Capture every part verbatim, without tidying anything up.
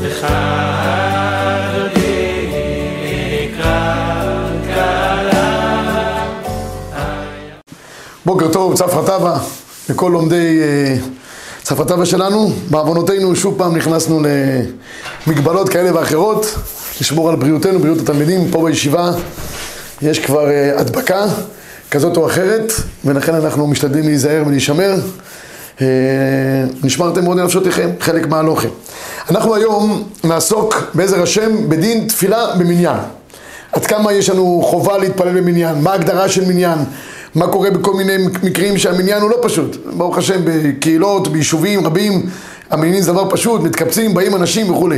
בוקר טוב, צפרא טבא, לכל לומדי צפרא טבא שלנו. בעוונותינו שוב פעם נכנסנו למגבלות כאלה ואחרות, לשמור על בריאותנו, בריאות התלמידים. פה בישיבה יש כבר הדבקה כזאת או אחרת, ולכן אנחנו משתדלים להיזהר ולהישמר. נשמרתם מאוד לנפשותיכם, חלק מהלוחם. אנחנו היום נעסוק בעזר השם בדין תפילה במניין. עד כמה יש לנו חובה להתפלל במניין, מה ההגדרה של מניין, מה קורה בכל מיני מקרים שהמניין הוא לא פשוט. ברוך השם, בקהילות, ביישובים רבים, המניין זה דבר פשוט, מתקבצים, באים אנשים וכו'.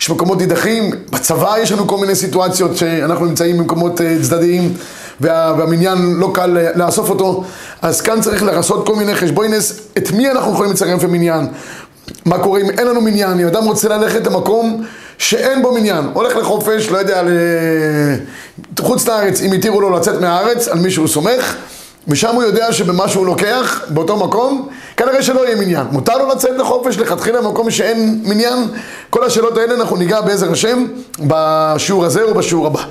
יש מקומות נידחים, בצבא יש לנו כל מיני סיטואציות שאנחנו נמצאים במקומות צדדיים, וה, והמניין לא קל לאסוף אותו. אז כאן צריך לעשות כל מיני חשבונס, את מי אנחנו יכולים לצרף במניין. מה קורה אם אין לנו מניין, אם אדם רוצה ללכת למקום שאין בו מניין, הולך לחופש, לא יודע, לחוץ לארץ, אם יתירו לו לצאת מהארץ, על מי שהוא סומך, ושם הוא יודע שבמה שהוא לוקח, באותו מקום, כנראה שלא יהיה מניין. מותר לו לצאת לחופש, לכתחילה במקום שאין מניין. כל השאלות האלה אנחנו ניגע בעזר השם, בשיעור הזה ובשיעור הבא.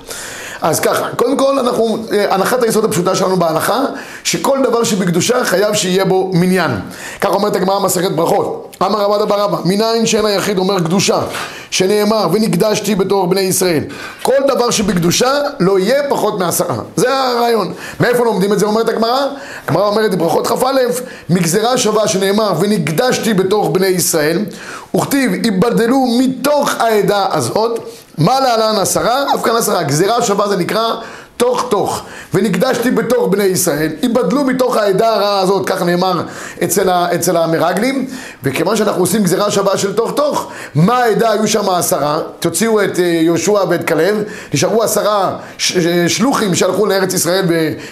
אז ככה, קודם כל, אנחנו, הנחת היסוד הפשוטה שלנו בהלכה, שכל דבר שבקדושה חייב שיהיה בו מניין. כך אומרת הגמרא מסכת ברכות, אמר רבא בר אבא, מניין שאין היחיד אומר קדושה, שנאמר ונקדשתי בתור בני ישראל. כל דבר שבקדושה לא יהיה פחות מעשרה. זה הרעיון. מאיפה לומדים את זה אומרת הגמרא? הגמרא אומרת ברכות כ"א, מגזרה שווה שנאמר ונקדשתי בתור בני ישראל, וכתיב ייבדלו מתוך העדה הזאת, מה להלן עשרה? אף כאן עשרה. גזירה שווה זה נקרא תוך תוך. ונקדשתי בתוך בני ישראל. ייבדלו מתוך העדה הרעה הזאת, כך נאמר אצל, ה, אצל המרגלים. וכיוון שאנחנו עושים גזירה שווה של תוך תוך, מה העדה היו שם עשרה? תוציאו את יהושע ואת כלב, נשארו עשרה ש- ש- שלוחים שהלכו לארץ ישראל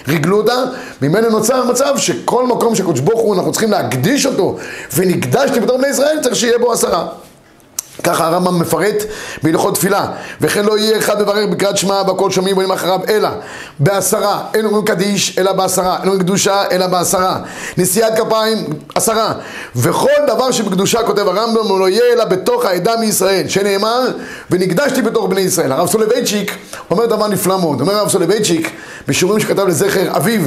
ורגלו אותה. ממנו נוצר מצב שכל מקום שקודש ברוך הוא, אנחנו צריכים להקדיש אותו. ונקדשתי בתוך בני ישראל, צריך שיהיה בו עשרה. ככה הרמב"ם מפרט בהלכות תפילה, וכן לא יהיה אחד מברך בקראת שמע בקול שומעים ועונים אחריו, אלא בעשרה. אין אומרים קדיש אלא בעשרה, אין אומרים קדושה אלא בעשרה, נשיאת כפיים עשרה, וכל דבר שבקדושה כותב הרמב"ם לא יהיה אלא בתוך העדה מישראל, שנאמר ונקדשתי בתוך בני ישראל. הרב סולובייצ'יק אומר דבר נפלא מאוד, אומר הרב סולובייצ'יק בשיעורים שכתב לזכר אביו,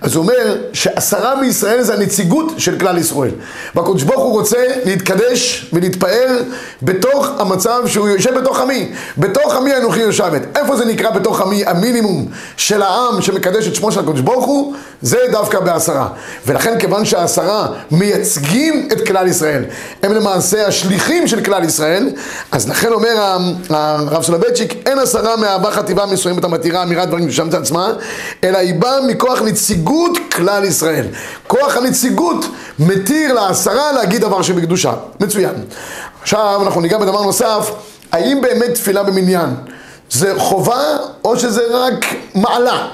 אז הוא אומר שעשרה מישראל זה הנציגות של כלל ישראל, והקדוש ברוך הוא רוצה להתקדש ולהתפאר בתוך המצב שהוא יושב בתוך עמי, בתוך עמי אנוכי יושבת. איפה זה נקרא בתוך עמי? המינימום של העם שמקדש את שמו של הקדוש ברוך הוא, זה דווקא בעשרה. ולכן כיוון שהעשרה מייצגים את כלל ישראל, הם למעשה השליחים של כלל ישראל, אז לכן אומר הרב סולובייצ'יק, אין עשרה מהווה חטיבה מסוימת המתירה אמירת דברים שם את עצמה, אלא היא באה מכוח נציגות כלל ישראל. כוח הנציגות מתיר לעשרה להגיד דבר שבקדושה. מצוין. עכשיו אנחנו ניגע בדבר נוסף, האם באמת תפילה במניין זה חובה או שזה רק מעלה?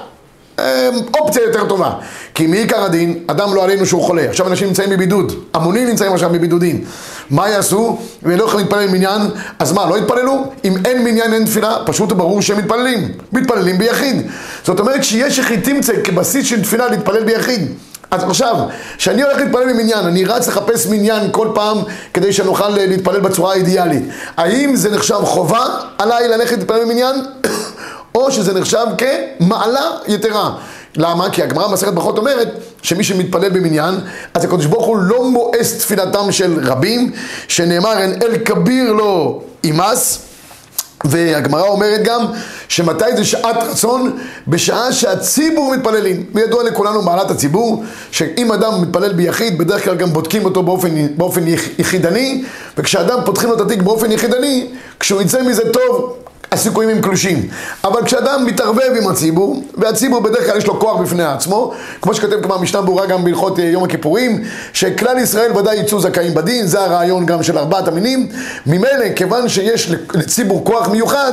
אופציה יותר טובה. כי מעיקר הדין, אדם לא עלינו שהוא חולה. עכשיו אנשים נמצאים בבידוד, המונים נמצאים עכשיו בבידודים. מה יעשו? הם לא יכולים להתפלל במניין, אז מה, לא יתפללו? אם אין מניין אין תפילה, פשוט ברור שהם מתפללים. מתפללים ביחיד. זאת אומרת שיש יחידים כבסיס של תפילה להתפלל ביחיד. אז עכשיו, שאני הולך להתפלל במניין, אני רץ לחפש מניין כל פעם כדי שנוכל להתפלל בצורה האידיאלית. האם זה נחשב חובה עליי ללכת להתפלל במניין? או שזה נחשב כמעלה יתרה. למה? כי הגמרא מסכת ברכות אומרת שמי שמתפלל במניין, אז הקדוש ברוך הוא לא מואס תפילתם של רבים, שנאמר אין אל כביר לא אימס. והגמרא אומרת גם שמתי זה שעת רצון? בשעה שהציבור מתפללים. וידוע לכולנו מעלת הציבור, שאם אדם מתפלל ביחיד, בדרך כלל גם בודקים אותו באופן, באופן יחידני, וכשאדם פותחים לו את התיק באופן יחידני, כשהוא יצא מזה טוב, הסיכויים הם קלושים. אבל כשאדם מתערבב עם הציבור, והציבור בדרך כלל יש לו כוח בפני עצמו, כמו שכתב כבר משנה ברורה גם בהלכות יום הכיפורים, שכלל ישראל ודאי יצאו זכאים בדין, זה הרעיון גם של ארבעת המינים. ממילא, כיוון שיש לציבור כוח מיוחד,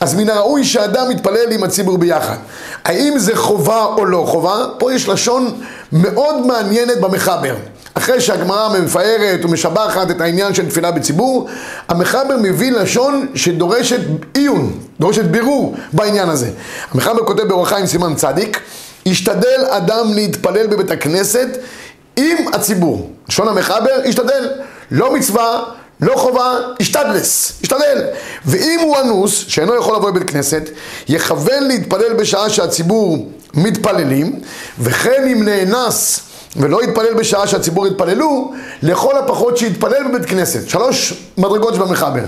אז מן הראוי שאדם מתפלל עם הציבור ביחד. האם זה חובה או לא חובה? פה יש לשון מאוד מעניינת במחבר. אחרי שהגמרא מפארת ומשבחת את העניין של תפילה בציבור, המחבר מביא לשון שדורשת עיון, דורשת בירור בעניין הזה. המחבר כותב באורח חיים סימן צדיק, ישתדל אדם להתפלל בבית הכנסת עם הציבור. לשון המחבר, ישתדל, לא מצווה, לא חובה, ישתדלס, ישתדל. ואם הוא אנוס, שאינו יכול לבוא לבית כנסת, יכוון להתפלל בשעה שהציבור מתפללים, וכן אם נאנס ולא יתפלל בשעה שהציבור יתפללו, לכל הפחות שיתפלל בבית כנסת. שלוש מדרגות שבמחבר.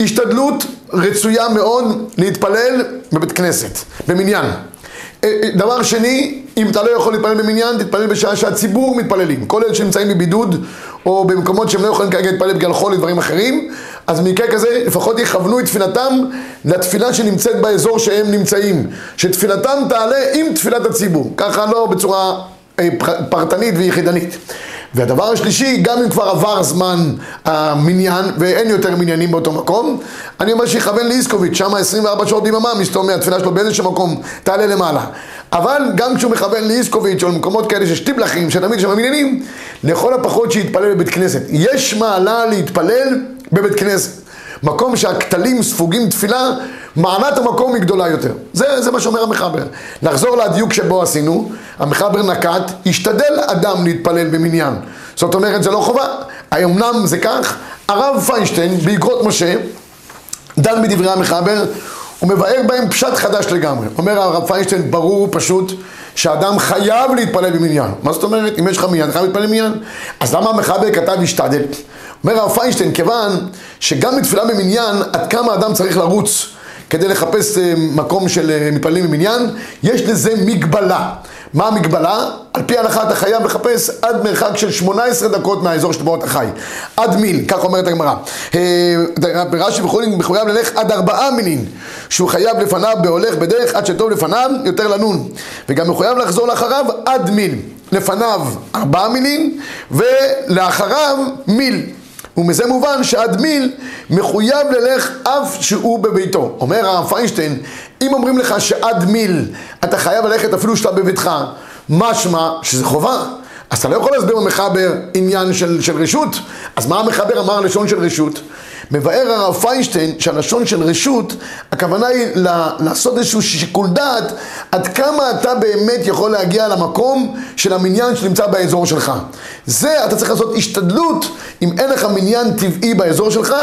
השתדלות רצויה מאוד להתפלל בבית כנסת, במניין. דבר שני, אם אתה לא יכול להתפלל במניין, תתפלל בשעה שהציבור מתפללים. כל אלה שנמצאים בבידוד או במקומות שהם לא יכולים כרגע להתפלל בגלל חול ודברים אחרים, אז במקרה כזה לפחות יכוונו את תפילתם לתפילה שנמצאת באזור שהם נמצאים, שתפילתם תעלה עם תפילת הציבור, ככה לא בצורה פרטנית ויחידנית. והדבר השלישי, גם אם כבר עבר זמן המניין ואין יותר מניינים באותו מקום, אני אומר שיכוון לאיסקוביץ', שם עשרים וארבע שעות ביממה, מסתום מהתפילה שלו באיזשהו מקום תעלה למעלה. אבל גם כשהוא מכוון לאיסקוביץ' או למקומות כאלה ששטיבלחים, שתמיד שם המניינים, לכל הפחות שיתפלל בבית כנסת. יש מעלה להתפלל בבית כנסת. מקום שהכתלים ספוגים תפילה, מענת המקום היא גדולה יותר. זה, זה מה שאומר המחבר. נחזור לדיוק שבו עשינו, המחבר נקט, השתדל אדם להתפלל במניין. זאת אומרת, זה לא חובה. האמנם זה כך, הרב פיינשטיין, באגרות משה, דן בדברי המחבר, הוא מבאר בהם פשט חדש לגמרי. אומר הרב פיינשטיין, ברור פשוט, שאדם חייב להתפלל במניין. מה זאת אומרת? אם יש לך מניין, חייב להתפלל במניין. אז למה המחבר כתב השתדל? אומר הרב פיינשטיין, כיוון שגם בתפילה במניין, עד כמה אדם צריך לרוץ כדי לחפש מקום של מתפללים במניין, יש לזה מגבלה. מה המגבלה? על פי ההלכה אתה חייב לחפש עד מרחק של שמונה עשרה דקות מהאזור שבו אתה חי. עד מיל, כך אומרת הגמרא. ברש"י וחולין מחויב ללך עד ארבעה מילין, שהוא חייב לפניו בהולך בדרך עד שטוב לפניו יותר לנון. וגם מחויב לחזור לאחריו עד מיל. לפניו ארבעה מילין ולאחריו מיל. ומזה מובן שעד מיל מחויב ללך אף שהוא בביתו. אומר הרב פיינשטיין, אם אומרים לך שעד מיל אתה חייב ללכת אפילו שאתה בביתך, משמע שזה חובה. אז אתה לא יכול להסביר במחבר עניין של, של רשות. אז מה המחבר אמר לשון של רשות? מבאר הרב פיינשטיין שהלשון של רשות, הכוונה היא לעשות איזשהו שיקול דעת, עד כמה אתה באמת יכול להגיע למקום של המניין שנמצא באזור שלך. זה אתה צריך לעשות השתדלות, אם אין לך מניין טבעי באזור שלך,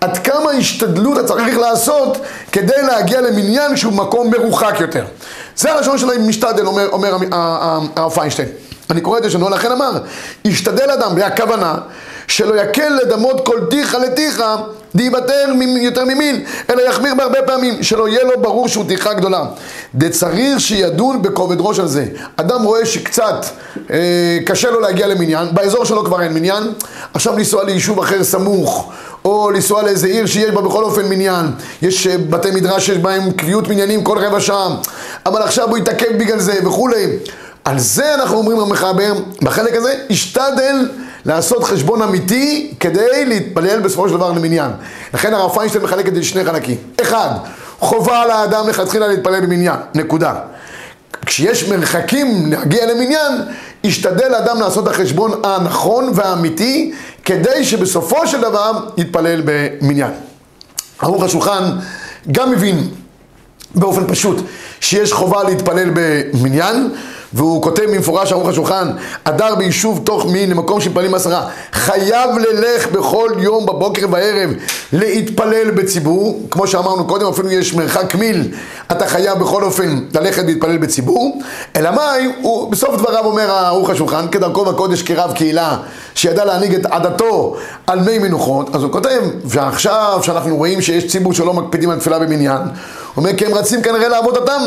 עד כמה השתדלות אתה צריך לעשות כדי להגיע למניין שהוא מקום מרוחק יותר. זה הלשון של המשתדל, אומר, אומר הרב פיינשטיין. אני קורא את זה שלנו, לכן אמר, השתדל אדם, והכוונה שלא יקל לדמות כל תיחה לתיחה, דיבטר יותר ממין, אלא יחמיר בהרבה פעמים, שלא יהיה לו ברור שהוא תיחה גדולה. דצריר שידון בכובד ראש על זה. אדם רואה שקצת אה, קשה לו להגיע למניין, באזור שלו כבר אין מניין, עכשיו ניסוע ליישוב אחר סמוך, או לנסוע לאיזה עיר שיש בה בכל אופן מניין. יש בתי מדרש שיש בהם קביעות מניינים כל רבע שעה, אבל עכשיו הוא יתעכב בגלל זה וכולי. על זה אנחנו אומרים המחבר, בחלק הזה, השתדל לעשות חשבון אמיתי כדי להתפלל בסופו של דבר למניין. לכן הרב פיינשטיין מחלק את זה לשני חלקים. אחד, חובה על האדם לכתחילה להתפלל במניין, נקודה. כשיש מרחקים להגיע למניין, השתדל האדם לעשות החשבון הנכון והאמיתי, כדי שבסופו של דבר יתפלל במניין. ערוך השולחן גם מבין באופן פשוט שיש חובה להתפלל במניין, והוא כותב ממפורש ערוך השולחן, אדר ביישוב תוך מין למקום שמתפללים עשרה, חייב ללך בכל יום בבוקר וערב להתפלל בציבור. כמו שאמרנו קודם, אפילו יש מרחק מיל, אתה חייב בכל אופן ללכת להתפלל בציבור. אלא מאי, הוא בסוף דבריו אומר ערוך השולחן, כדרכו בקודש כרב קהילה שידע להנהיג את עדתו על מי מנוחות, אז הוא כותב, ועכשיו שאנחנו רואים שיש ציבור שלא מקפידים על תפילה במניין, הוא אומר כי הם רצים כנראה לעבודתם,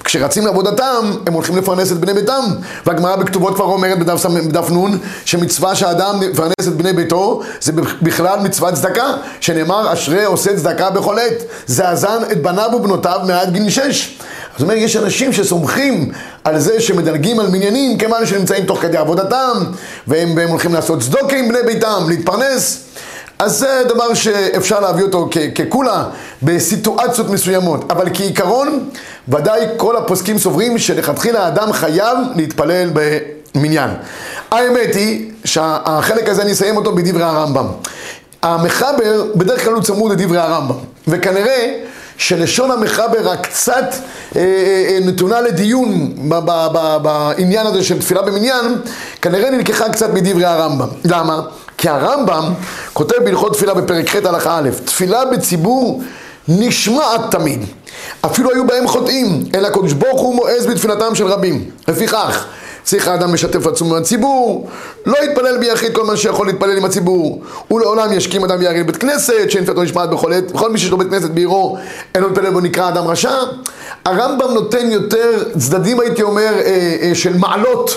וכשרצים לעבודתם הם הולכים לפרנס את בני ביתם. והגמרא בכתובות כבר אומרת בדף, בדף נון, שמצווה שהאדם לפרנס את בני ביתו זה בכלל מצוות צדקה, שנאמר אשרי עושה צדקה בכל עת, זעזן את בניו ובנותיו מעד גיל שש. זאת אומרת, יש אנשים שסומכים על זה שמדלגים על מניינים כמעט שנמצאים תוך כדי עבודתם, והם, והם הולכים לעשות צדוקה עם בני ביתם, להתפרנס. אז זה דבר שאפשר להביא אותו כ- ככולה בסיטואציות מסוימות, אבל כעיקרון ודאי כל הפוסקים סוברים שלכתחילה האדם חייב להתפלל במניין. האמת היא שהחלק הזה אני אסיים אותו בדברי הרמב"ם. המחבר בדרך כלל הוא צמוד לדברי הרמב"ם, וכנראה שלשון המחבר רק קצת אה, אה, נתונה לדיון ב- ב- ב- בעניין הזה של תפילה במניין, כנראה נלקחה קצת מדברי הרמב"ם. למה? כי הרמב"ם כותב בהלכות תפילה בפרק ח' הלכה א', תפילה בציבור נשמעת תמיד, אפילו היו בהם חוטאים, אלא הקדוש ברוך הוא מועז בתפילתם של רבים. לפיכך צריך האדם לשתף עצמו עם הציבור, לא יתפלל ביחיד כל מה שיכול להתפלל עם הציבור, ולעולם ישכים אדם יערי לבית כנסת, שאין תפילתו נשמעת בכל עת, וכל מי שיש לו בית כנסת בעירו, אינו מתפלל בו נקרא אדם רשע. הרמב"ם נותן יותר צדדים, הייתי אומר, אה, אה, של מעלות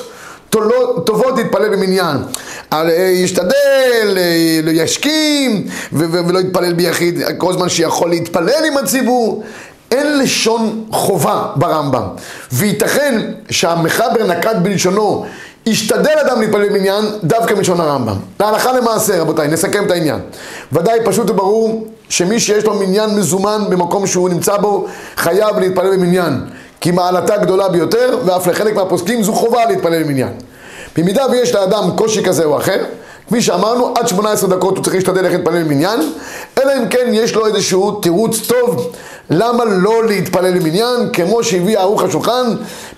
טובות להתפלל במניין, ישתדל, ישכים ולא יתפלל ביחיד כל זמן שיכול להתפלל עם הציבור. אין לשון חובה ברמב"ם, וייתכן שהמחבר נקט בלשונו ישתדל אדם להתפלל במניין דווקא מלשון הרמב"ם. להלכה למעשה, רבותיי, נסכם את העניין. ודאי פשוט וברור שמי שיש לו מניין מזומן במקום שהוא נמצא בו חייב להתפלל במניין, כי מעלתה גדולה ביותר, ואף לחלק מהפוסקים זו חובה להתפלל במניין. במידה ויש לאדם קושי כזה או אחר, כפי שאמרנו, עד שמונה עשרה דקות הוא צריך להשתדל ללכת להתפלל במניין, אלא אם כן יש לו איזשהו תירוץ טוב למה לא להתפלל במניין, כמו שהביא ערוך השולחן,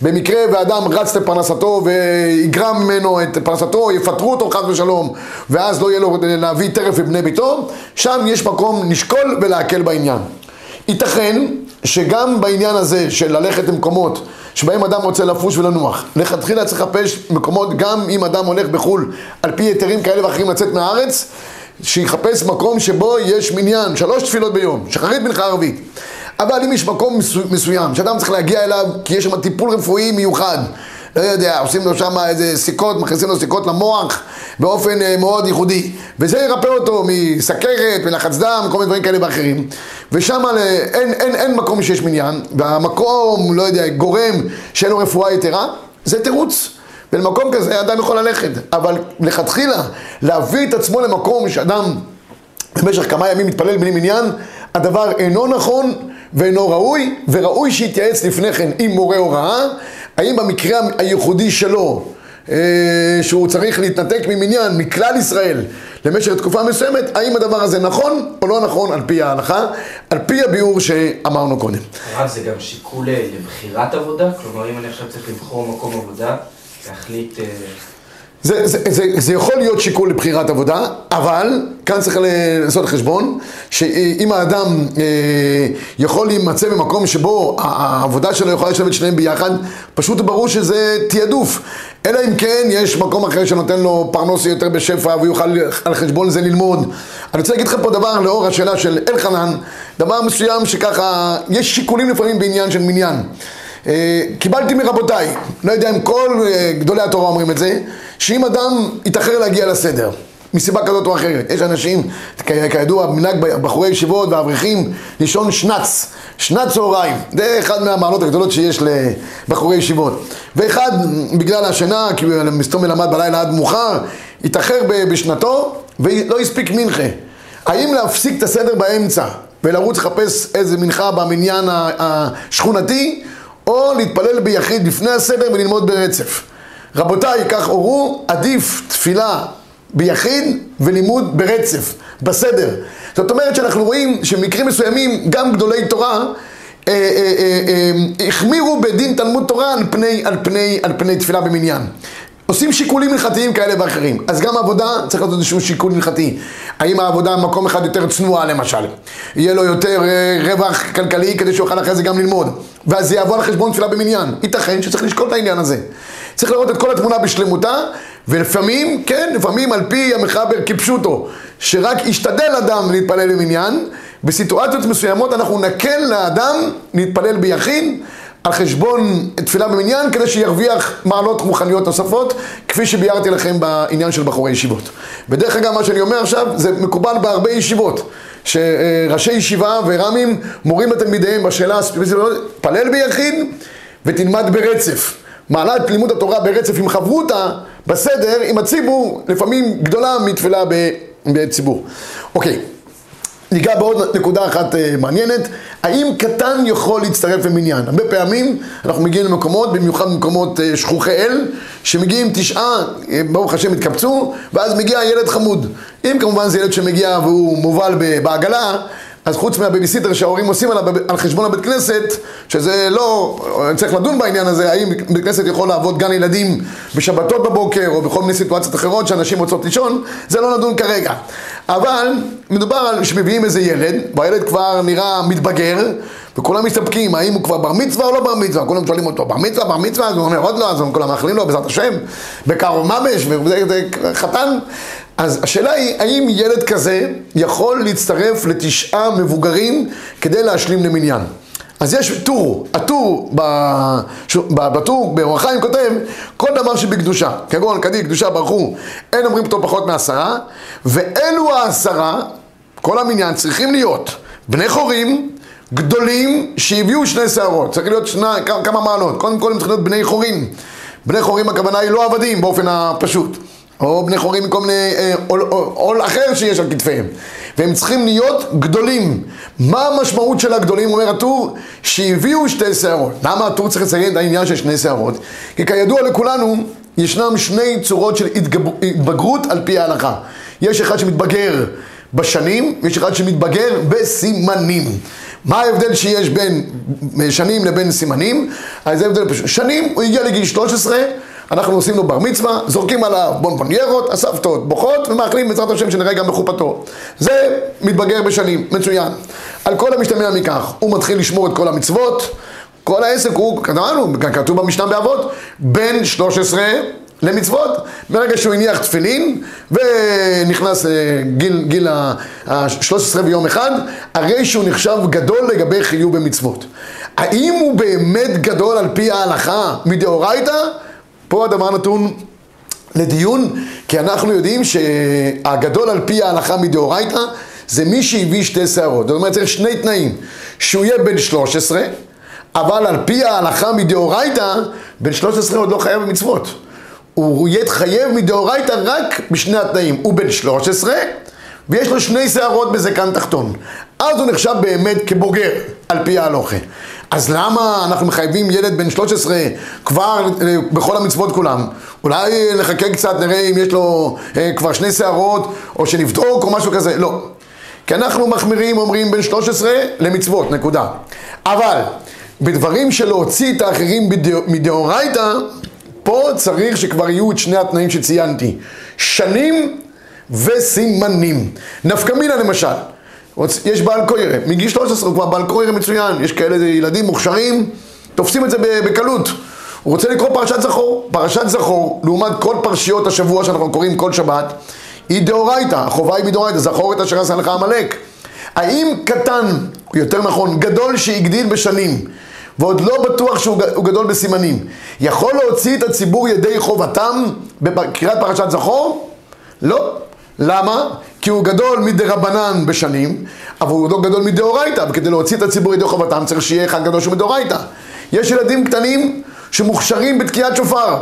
במקרה ואדם רץ לפרנסתו ויגרם ממנו את פרנסתו, יפטרו אותו חס ושלום, ואז לא יהיה לו להביא טרף לבני ביתו, שם יש מקום לשקול ולהקל בעניין. ייתכן שגם בעניין הזה של ללכת למקומות שבהם אדם רוצה לפוש ולנוח, לכתחילה צריך לחפש מקומות, גם אם אדם הולך בחול על פי יתרים כאלה ואחרים לצאת מהארץ, שיחפש מקום שבו יש מניין, שלוש תפילות ביום, שחרית מנחה ערבית. אבל אם יש מקום מסו... מסוים שאדם צריך להגיע אליו כי יש שם טיפול רפואי מיוחד, לא יודע, עושים לו שם איזה סיכות, מכניסים לו סיכות למוח באופן אה, מאוד ייחודי, וזה ירפא אותו מסכרת, מלחץ דם, כל מיני דברים כאלה ואחרים, ושם אין, אין, אין מקום שיש מניין, והמקום, לא יודע, גורם שאין לו רפואה יתרה, זה תירוץ. ולמקום כזה אדם יכול ללכת, אבל לכתחילה להביא את עצמו למקום שאדם במשך כמה ימים מתפלל בלי מניין, הדבר אינו נכון ואינו ראוי, וראוי שיתייעץ לפני כן עם מורה הוראה, האם במקרה הייחודי שלו, שהוא צריך להתנתק ממניין, מכלל ישראל, למשך תקופה מסוימת, האם הדבר הזה נכון או לא נכון על פי ההלכה, על פי הביאור שאמרנו קודם. הרב, זה גם שיקול לבחירת עבודה? כלומר, אם אני עכשיו צריך לבחור מקום עבודה, להחליט... זה, זה, זה, זה יכול להיות שיקול לבחירת עבודה, אבל כאן צריך לעשות חשבון שאם האדם אה, יכול להימצא במקום שבו העבודה שלו יכולה לשבת שניהם ביחד, פשוט ברור שזה תיעדוף, אלא אם כן יש מקום אחר שנותן לו פרנוס יותר בשפע ויוכל על חשבון זה ללמוד. אני רוצה להגיד לך פה דבר לאור השאלה של אל חנן, דבר מסוים שככה יש שיקולים לפעמים בעניין של מניין. אה, קיבלתי מרבותיי, לא יודע אם כל אה, גדולי התורה אומרים את זה, שאם אדם יתאחר להגיע לסדר, מסיבה כזאת או אחרת, יש אנשים, כידוע, מנהג בחורי ישיבות ואברכים, לישון שנץ, שנץ צהריים, זה אחד מהמעלות הגדולות שיש לבחורי ישיבות. ואחד, בגלל השינה, כי מסתום מלמד בלילה עד מאוחר, יתאחר בשנתו ולא הספיק מנחה. האם להפסיק את הסדר באמצע ולרוץ לחפש איזה מנחה במניין השכונתי, או להתפלל ביחיד לפני הסדר וללמוד ברצף? רבותיי, כך הורו, עדיף תפילה ביחיד ולימוד ברצף, בסדר. זאת אומרת שאנחנו רואים שמקרים מסוימים, גם גדולי תורה, אה, אה, אה, אה, החמירו בדין תלמוד תורה על פני, על פני, על פני תפילה במניין. עושים שיקולים הלכתיים כאלה ואחרים. אז גם העבודה צריך לעשות איזשהו שיקול הלכתי. האם העבודה במקום אחד יותר צנועה למשל? יהיה לו יותר אה, רווח כלכלי כדי שיוכל אחרי זה גם ללמוד. ואז זה יעבור על חשבון תפילה במניין. ייתכן שצריך לשקול את העניין הזה. צריך לראות את כל התמונה בשלמותה, ולפעמים, כן, לפעמים על פי המחבר כפשוטו, שרק ישתדל אדם להתפלל במניין, בסיטואציות מסוימות אנחנו נקל לאדם להתפלל ביחיד, על חשבון תפילה במניין, כדי שירוויח מעלות רוחניות נוספות, כפי שביארתי לכם בעניין של בחורי ישיבות. בדרך אגב, מה שאני אומר עכשיו, זה מקובל בהרבה ישיבות, שראשי ישיבה ורמים מורים לתלמידיהם בשאלה, פלל ביחיד ותלמד ברצף. מעלת לימוד התורה ברצף עם חברותה, בסדר, עם הציבור, לפעמים גדולה מתפילה בציבור. אוקיי, ניגע בעוד נקודה אחת מעניינת, האם קטן יכול להצטרף למניין? הרבה פעמים אנחנו מגיעים למקומות, במיוחד במקומות שכוחי אל, שמגיעים תשעה, ברוך השם התקבצו, ואז מגיע ילד חמוד. אם כמובן זה ילד שמגיע והוא מובל בעגלה, אז חוץ מהבייביסיטר שההורים עושים על חשבון הבית כנסת, שזה לא, אני צריך לדון בעניין הזה, האם בית כנסת יכול לעבוד גן ילדים בשבתות בבוקר, או בכל מיני סיטואציות אחרות שאנשים רוצות לישון, זה לא נדון כרגע. אבל מדובר על שמביאים איזה ילד, והילד כבר נראה מתבגר, וכולם מסתפקים, האם הוא כבר בר מצווה או לא בר מצווה, כולם שואלים אותו, בר מצווה, בר מצווה, אז הוא אומר, עוד לא, אז כולם מאחלים לו, בעזרת השם, בקרוב ממש, וחתן. אז השאלה היא, האם ילד כזה יכול להצטרף לתשעה מבוגרים כדי להשלים למניין? אז יש טור, הטור בטור, באורח חיים כותב, כל דבר שבקדושה, כגון קדיש, קדושה, ברוך הוא, אין אומרים אותו פחות מעשרה, ואלו העשרה, כל המניין צריכים להיות בני חורים, גדולים שהביאו שני שערות, צריך להיות שני, כמה מעלות, קודם כל הם צריכים להיות בני חורים, בני חורים הכוונה היא לא עבדים באופן הפשוט, או בני חורים מכל מיני עול אחר שיש על כתפיהם, והם צריכים להיות גדולים. מה המשמעות של הגדולים? אומר הטור, שהביאו שתי שערות. למה הטור צריך לציין את העניין של שני שערות? כי כידוע לכולנו, ישנם שני צורות של התבגרות על פי ההלכה. יש אחד שמתבגר בשנים, יש אחד שמתבגר בסימנים. מה ההבדל שיש בין שנים לבין סימנים? אז ההבדל פשוט. שנים, הוא הגיע לגיל שלוש עשרה, אנחנו עושים לו בר מצווה, זורקים עליו בונבוניירות, הסבתות, בוכות, ומאחלים בעזרת השם שנראה גם בחופתו. זה מתבגר בשנים, מצוין. על כל המשתמע מכך, הוא מתחיל לשמור את כל המצוות, כל העסק הוא, כתוב במשנה באבות, בין שלוש עשרה למצוות, ברגע שהוא הניח תפילין, ונכנס גיל, גיל ה-שלוש עשרה ביום אחד, הרי שהוא נחשב גדול לגבי חיוב במצוות. האם הוא באמת גדול על פי ההלכה מדאורייתא? פה הדבר נתון לדיון, כי אנחנו יודעים שהגדול על פי ההלכה מדאורייתא זה מי שהביא שתי שערות. זאת אומרת, צריך שני תנאים, שהוא יהיה בן שלוש עשרה, אבל על פי ההלכה מדאורייתא, בן שלוש עשרה עוד לא חייב במצוות. הוא יתחייב מדאורייתא רק בשני התנאים. הוא בן שלוש עשרה, ויש לו שני שערות בזקן תחתון. אז הוא נחשב באמת כבוגר, על פי ההלכה. אז למה אנחנו מחייבים ילד בן שלוש עשרה כבר בכל המצוות כולם? אולי נחכה קצת, נראה אם יש לו אה, כבר שני שערות, או שנבדוק או משהו כזה. לא. כי אנחנו מחמירים, אומרים בן שלוש עשרה למצוות, נקודה. אבל בדברים שלהוציא את האחרים מדאורייתא, פה צריך שכבר יהיו את שני התנאים שציינתי. שנים וסימנים. נפקא מינה למשל. יש בעל קוירה, מגיל שלוש עשרה הוא כבר בעל קוירה מצוין, יש כאלה ילדים מוכשרים, תופסים את זה בקלות. הוא רוצה לקרוא פרשת זכור. פרשת זכור, לעומת כל פרשיות השבוע שאנחנו קוראים כל שבת, היא דאורייתא, החובה היא מדאורייתא, זכור את אשר עשה לך עמלק. האם קטן, יותר נכון, גדול שהגדיל בשנים, ועוד לא בטוח שהוא גדול בסימנים, יכול להוציא את הציבור ידי חובתם בקריאת פרשת זכור? לא. למה? כי הוא גדול מדרבנן בשנים, אבל הוא לא גדול מדאורייתא, וכדי להוציא את הציבור ידי חובתם צריך שיהיה אחד גדול שהוא מדאורייתא. יש ילדים קטנים שמוכשרים בתקיעת שופר,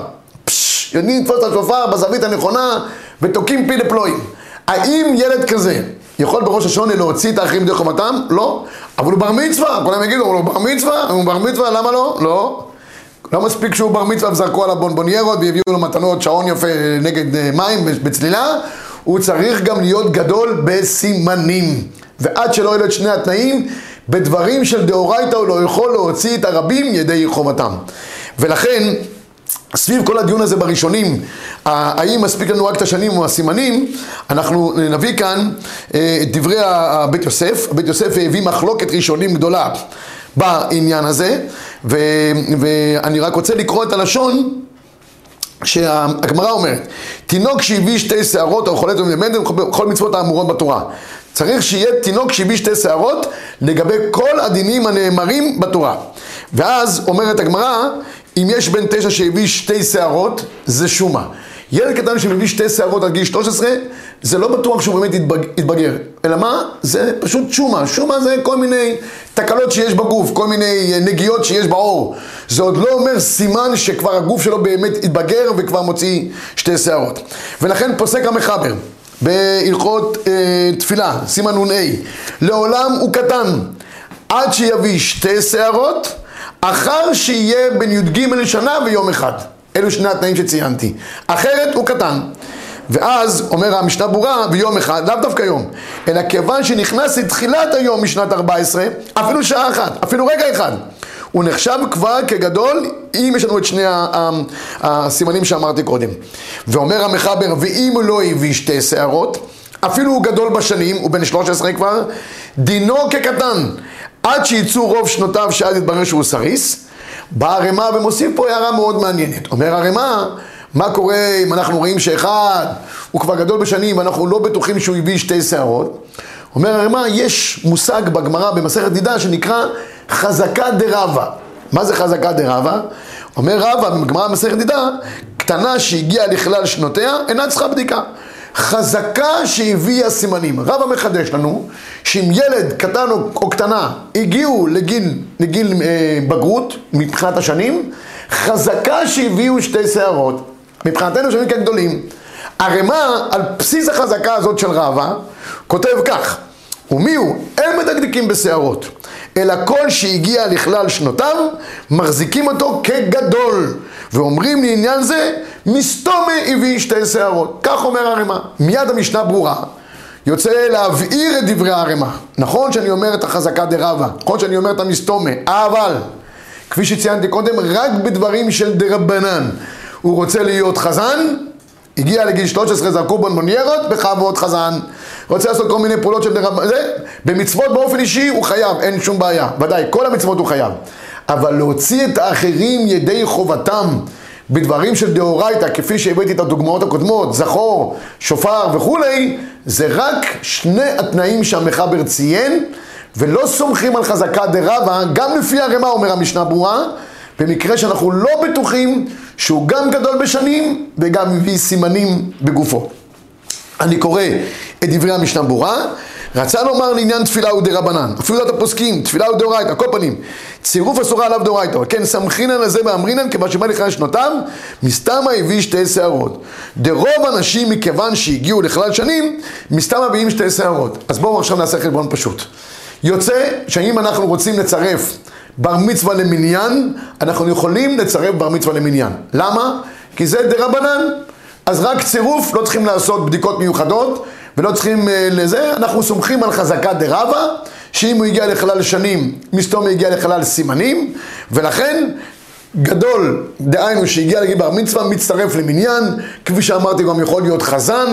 פשש, יודעים לתפוס את השופר בזווית הנכונה ותוקים פי לפלואים. האם ילד כזה יכול בראש השונה להוציא את האחרים ידי חובתם? לא. אבל הוא בר מצווה, כולם יגידו, הוא בר מצווה, הוא בר מצווה, למה לא? לא. לא מספיק שהוא בר מצווה וזרקו עליו בונבוניירות והביאו לו מתנות, שעון יפה נגד מים בצלילה, הוא צריך גם להיות גדול בסימנים. ועד שלא יהיו את שני התנאים, בדברים של דאורייתא הוא לא יכול להוציא את הרבים ידי חובתם. ולכן, סביב כל הדיון הזה בראשונים, האם מספיק לנו רק את השנים או הסימנים, אנחנו נביא כאן את דברי הבית יוסף. הבית יוסף הביא מחלוקת ראשונים גדולה בעניין הזה, ו- ואני רק רוצה לקרוא את הלשון, שהגמרא אומרת, תינוק שהביא שתי שערות או חולת ומלמד בכל מצוות האמורות בתורה. צריך שיהיה תינוק שהביא שתי שערות לגבי כל הדינים הנאמרים בתורה. ואז אומרת הגמרא, אם יש בן תשע שהביא שתי שערות, זה שומה. ילד קטן שמביא שתי שערות עד גיל שלוש עשרה, זה לא בטוח שהוא באמת יתבגר. אלא מה? זה פשוט שומה. שומה זה כל מיני תקלות שיש בגוף, כל מיני נגיעות שיש בעור. זה עוד לא אומר סימן שכבר הגוף שלו באמת יתבגר וכבר מוציא שתי שערות. ולכן פוסק המחבר בהלכות אה, תפילה, סימן נ"א, לעולם הוא קטן עד שיביא שתי שערות, אחר שיהיה בן י"ג שנה ויום אחד. אלו שני התנאים שציינתי. אחרת הוא קטן. ואז אומר המשנה ברורה ביום אחד, לאו דווקא יום, אלא כיוון שנכנס לתחילת היום משנת ארבע עשרה, אפילו שעה אחת, אפילו רגע אחד, הוא נחשב כבר כגדול, אם יש לנו את שני הסימנים שאמרתי קודם. ואומר המחבר, ואם הוא לא הביא שתי שערות, אפילו הוא גדול בשנים, הוא בן שלוש עשרה כבר, דינו כקטן, עד שיצאו רוב שנותיו שעד יתברר שהוא סריס. בא הרמה ומוסיף פה הערה מאוד מעניינת. אומר הרמה, מה קורה אם אנחנו רואים שאחד הוא כבר גדול בשנים ואנחנו לא בטוחים שהוא הביא שתי שערות? אומר הרמה, יש מושג בגמרא במסכת נידה שנקרא חזקה דרבה. מה זה חזקה דרבה? אומר רבה בגמרא במסכת נידה, קטנה שהגיעה לכלל שנותיה אינה צריכה בדיקה. חזקה שהביאה סימנים. רבא מחדש לנו שאם ילד קטן או קטנה הגיעו לגיל, לגיל אה, בגרות מבחינת השנים, חזקה שהביאו שתי שערות. מבחינתנו שנים כגדולים. הרמה על בסיס החזקה הזאת של רבא כותב כך, ומי הוא? אין מדקדקים בשערות, אלא כל שהגיע לכלל שנותיו מחזיקים אותו כגדול, ואומרים לעניין זה מסתומה הביא שתי שערות. כך אומר הרמה. מיד המשנה ברורה יוצא להבהיר את דברי הרמה. נכון שאני אומר את החזקה דרבה, נכון שאני אומר את המסתומה, אבל כפי שציינתי קודם, רק בדברים של דרבנן. הוא רוצה להיות חזן, הגיע לגיל שלוש עשרה, זרקו בונבוניירות, בכבוד חזן. רוצה לעשות כל מיני פעולות של דרבנן, במצוות באופן אישי הוא חייב, אין שום בעיה, ודאי, כל המצוות הוא חייב. אבל להוציא את האחרים ידי חובתם בדברים של דאורייתא, כפי שהבאתי את הדוגמאות הקודמות, זכור, שופר וכולי, זה רק שני התנאים שהמחבר ציין, ולא סומכים על חזקה דרבה, גם לפי הרמה אומר המשנה ברורה, במקרה שאנחנו לא בטוחים שהוא גם גדול בשנים וגם מביא סימנים בגופו. אני קורא את דברי המשנה ברורה, רצה לומר לעניין תפילה ודרבנן, אפילו את הפוסקים, תפילה ודאורייתא, כל פנים, צירוף אסורה עליו דאורייתא, כן, סמכינן הזה ואמרינן, כיוון שבא לכלל שנותיו, מסתמה הביא שתי שערות. דרוב אנשים מכיוון שהגיעו לכלל שנים, מסתמה הביאים שתי שערות. אז בואו עכשיו נעשה חשבון פשוט. יוצא שאם אנחנו רוצים לצרף בר מצווה למניין, אנחנו יכולים לצרף בר מצווה למניין. למה? כי זה דרבנן. אז רק צירוף, לא צריכים לעשות בדיקות מיוחדות, ולא צריכים לזה, אנחנו סומכים על חזקה דרבה, שאם הוא הגיע לכלל שנים, מסתום הגיע לכלל סימנים, ולכן גדול, דהיינו שהגיע לגיל בר מצווה, מצטרף למניין, כפי שאמרתי גם יכול להיות חזן,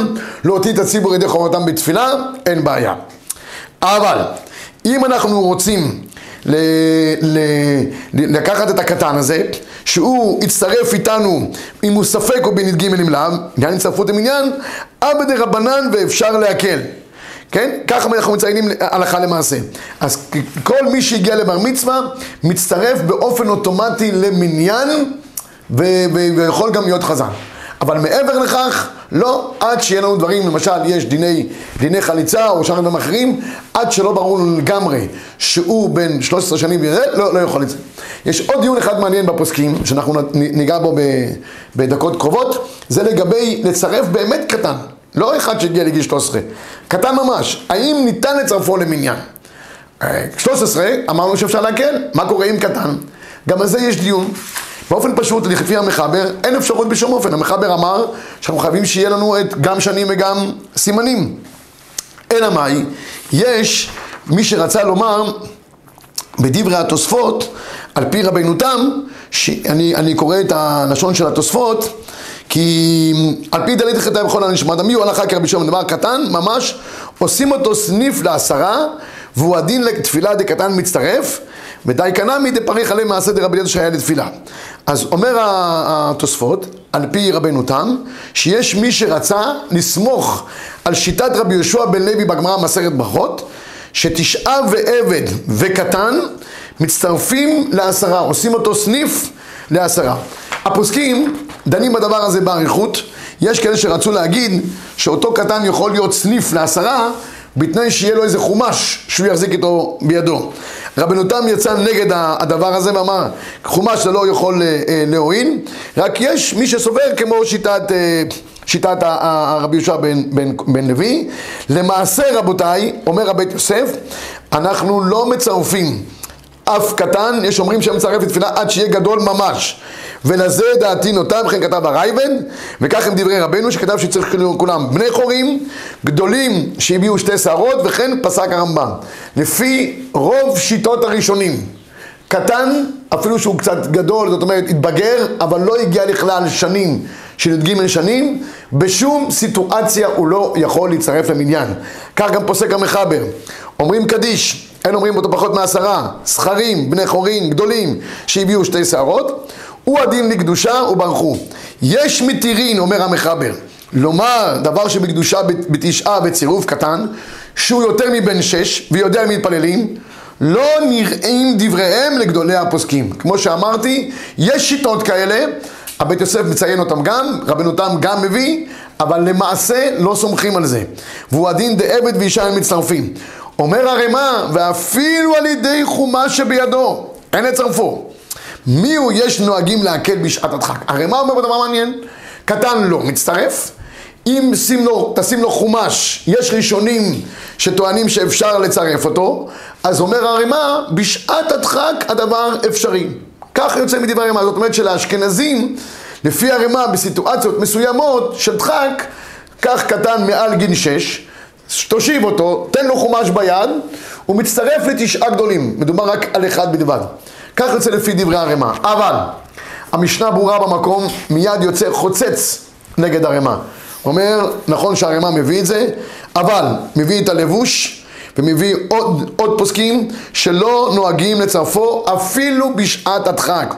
להוציא את הציבור ידי חובתם בתפילה, אין בעיה. אבל, אם אנחנו רוצים ל- ל- ל- לקחת את הקטן הזה, שהוא יצטרף איתנו אם הוא ספק או בנדגים ונמלם, עניין הצטרפות המניין, אבא דרבנן ואפשר להקל. כן? ככה אנחנו מציינים הלכה למעשה. אז כל מי שהגיע לבר מצווה מצטרף באופן אוטומטי למניין ו- ו- ויכול גם להיות חזן. אבל מעבר לכך, לא עד שיהיה לנו דברים, למשל יש דיני, דיני חליצה או שאר דברים אחרים, עד שלא ברור לגמרי שהוא בין שלוש עשרה שנים וזה, לא, לא יכול את זה. יש עוד דיון אחד מעניין בפוסקים, שאנחנו ניגע בו בדקות קרובות, זה לגבי לצרף באמת קטן, לא אחד שהגיע לגיל שלוש עשרה, קטן ממש, האם ניתן לצרפו למניין? שלוש עשרה, אמרנו שאפשר להקל, מה קורה עם קטן? גם על זה יש דיון. באופן פשוט, לפי המחבר, אין אפשרות בשום אופן. המחבר אמר שאנחנו חייבים שיהיה לנו את גם שנים וגם סימנים. אלא מאי, יש מי שרצה לומר בדברי התוספות, על פי רבינו תם, שאני אני קורא את הלשון של התוספות, כי על פי דלית חטאי בכל הנשמע, דמי הוא הלכה כרבי שם, דבר קטן, ממש, עושים אותו סניף לעשרה, והוא הדין לתפילה דקטן מצטרף, ודי קנמי דפריך עלי מעשה דרבי ידע שהיה לתפילה. אז אומר התוספות, על פי רבינו תם, שיש מי שרצה לסמוך על שיטת רבי יהושע בן לוי בגמרא מסכת ברכות, שתשעה ועבד וקטן מצטרפים לעשרה, עושים אותו סניף לעשרה. הפוסקים דנים בדבר הזה בעריכות, יש כאלה שרצו להגיד שאותו קטן יכול להיות סניף לעשרה, בתנאי שיהיה לו איזה חומש שהוא יחזיק איתו בידו. רבינו תם יצא נגד הדבר הזה ואמר, חומש זה לא יכול להועיל, רק יש מי שסובר כמו שיטת, שיטת הרבי יהושע בן, בן, בן לוי. למעשה רבותיי, אומר בית יוסף, אנחנו לא מצרפים אף קטן, יש אומרים שמצרף לתפילה עד שיהיה גדול ממש. ולזה דעתי נוטה, וכן כתב הרייבד, וכך הם דברי רבנו שכתב שצריך כולם בני חורים, גדולים שהביאו שתי שערות, וכן פסק הרמב"ם. לפי רוב שיטות הראשונים, קטן, אפילו שהוא קצת גדול, זאת אומרת התבגר, אבל לא הגיע לכלל שנים, שנדגים שנים, בשום סיטואציה הוא לא יכול להצטרף למניין. כך גם פוסק המחבר. אומרים קדיש, אין אומרים אותו פחות מעשרה, סחרים, בני חורים, גדולים, שהביאו שתי שערות, הוא הדין לקדושה וברחו. יש מתירין, אומר המחבר, לומר דבר שבקדושה בתשעה בצירוף קטן, שהוא יותר מבין שש ויודע מתפללים, לא נראים דבריהם לגדולי הפוסקים. כמו שאמרתי, יש שיטות כאלה, הבית יוסף מציין אותם גם, רבנו תם גם מביא, אבל למעשה לא סומכים על זה. והוא הדין דעבד ואישה הם מצטרפים. אומר הרמה, ואפילו על ידי חומה שבידו, אין לצרפו. מיהו יש נוהגים להקל בשעת הדחק? הרמה אומר בדבר מעניין, קטן לא, מצטרף. אם שים לו, תשים לו חומש, יש ראשונים שטוענים שאפשר לצרף אותו, אז אומר הרמה, בשעת הדחק הדבר אפשרי. כך יוצא מדבר הרמה, זאת אומרת שלאשכנזים, לפי הרמה בסיטואציות מסוימות של דחק, כך קטן מעל גיל שש, תושיב אותו, תן לו חומש ביד, הוא מצטרף לתשעה גדולים, מדובר רק על אחד בלבד. כך יוצא לפי דברי הרמה. אבל המשנה ברורה במקום, מיד יוצא חוצץ נגד הרמה. אומר, נכון שהרמה מביא את זה, אבל מביא את הלבוש ומביא עוד, עוד פוסקים שלא נוהגים לצרפו אפילו בשעת הדחק.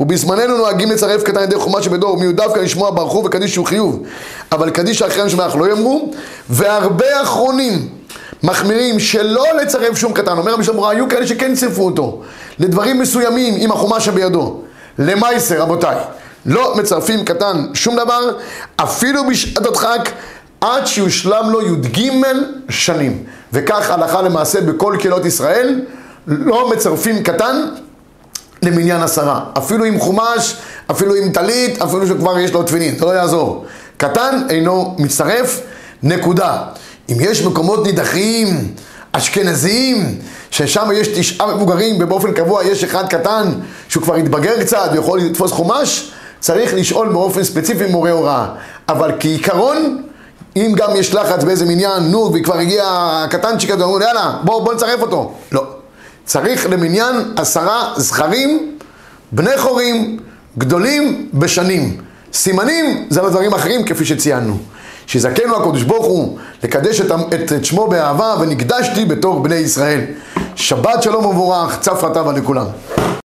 ובזמננו נוהגים לצרף קטן ידי חומה שבדור, מיהו דווקא לשמוע ברחו וקדיש שהוא חיוב. אבל קדיש האחרים שמח לא יאמרו, והרבה אחרונים מחמירים שלא לצרף שום קטן. אומר המשנה ברורה, היו כאלה שכן צירפו אותו, לדברים מסוימים עם החומה שבידו. למעשה, רבותיי, לא מצרפים קטן שום דבר, אפילו בשעת הדחק, עד שיושלם לו י"ג שנים. וכך הלכה למעשה בכל קהילות ישראל, לא מצרפים קטן למניין עשרה. אפילו עם חומש, אפילו עם טלית, אפילו שכבר יש לו תפילין, זה לא יעזור. קטן אינו מצטרף, נקודה. אם יש מקומות נידחים, אשכנזיים, ששם יש תשעה מבוגרים, ובאופן קבוע יש אחד קטן, שהוא כבר התבגר קצת ויכול לתפוס חומש, צריך לשאול באופן ספציפי מורה הוראה. אבל כעיקרון, אם גם יש לחץ באיזה מניין, נו, וכבר הגיע הקטנצ'יק, אז אמרו, יאללה, בוא, בוא נצרף אותו. לא. צריך למניין עשרה זכרים, בני חורים, גדולים בשנים. סימנים זה לדברים אחרים כפי שציינו. שזכנו הקדוש ברוך הוא לקדש את, את, את שמו באהבה, ונקדשתי בתור בני ישראל. שבת שלום ומבורך, צף רטבה לכולם.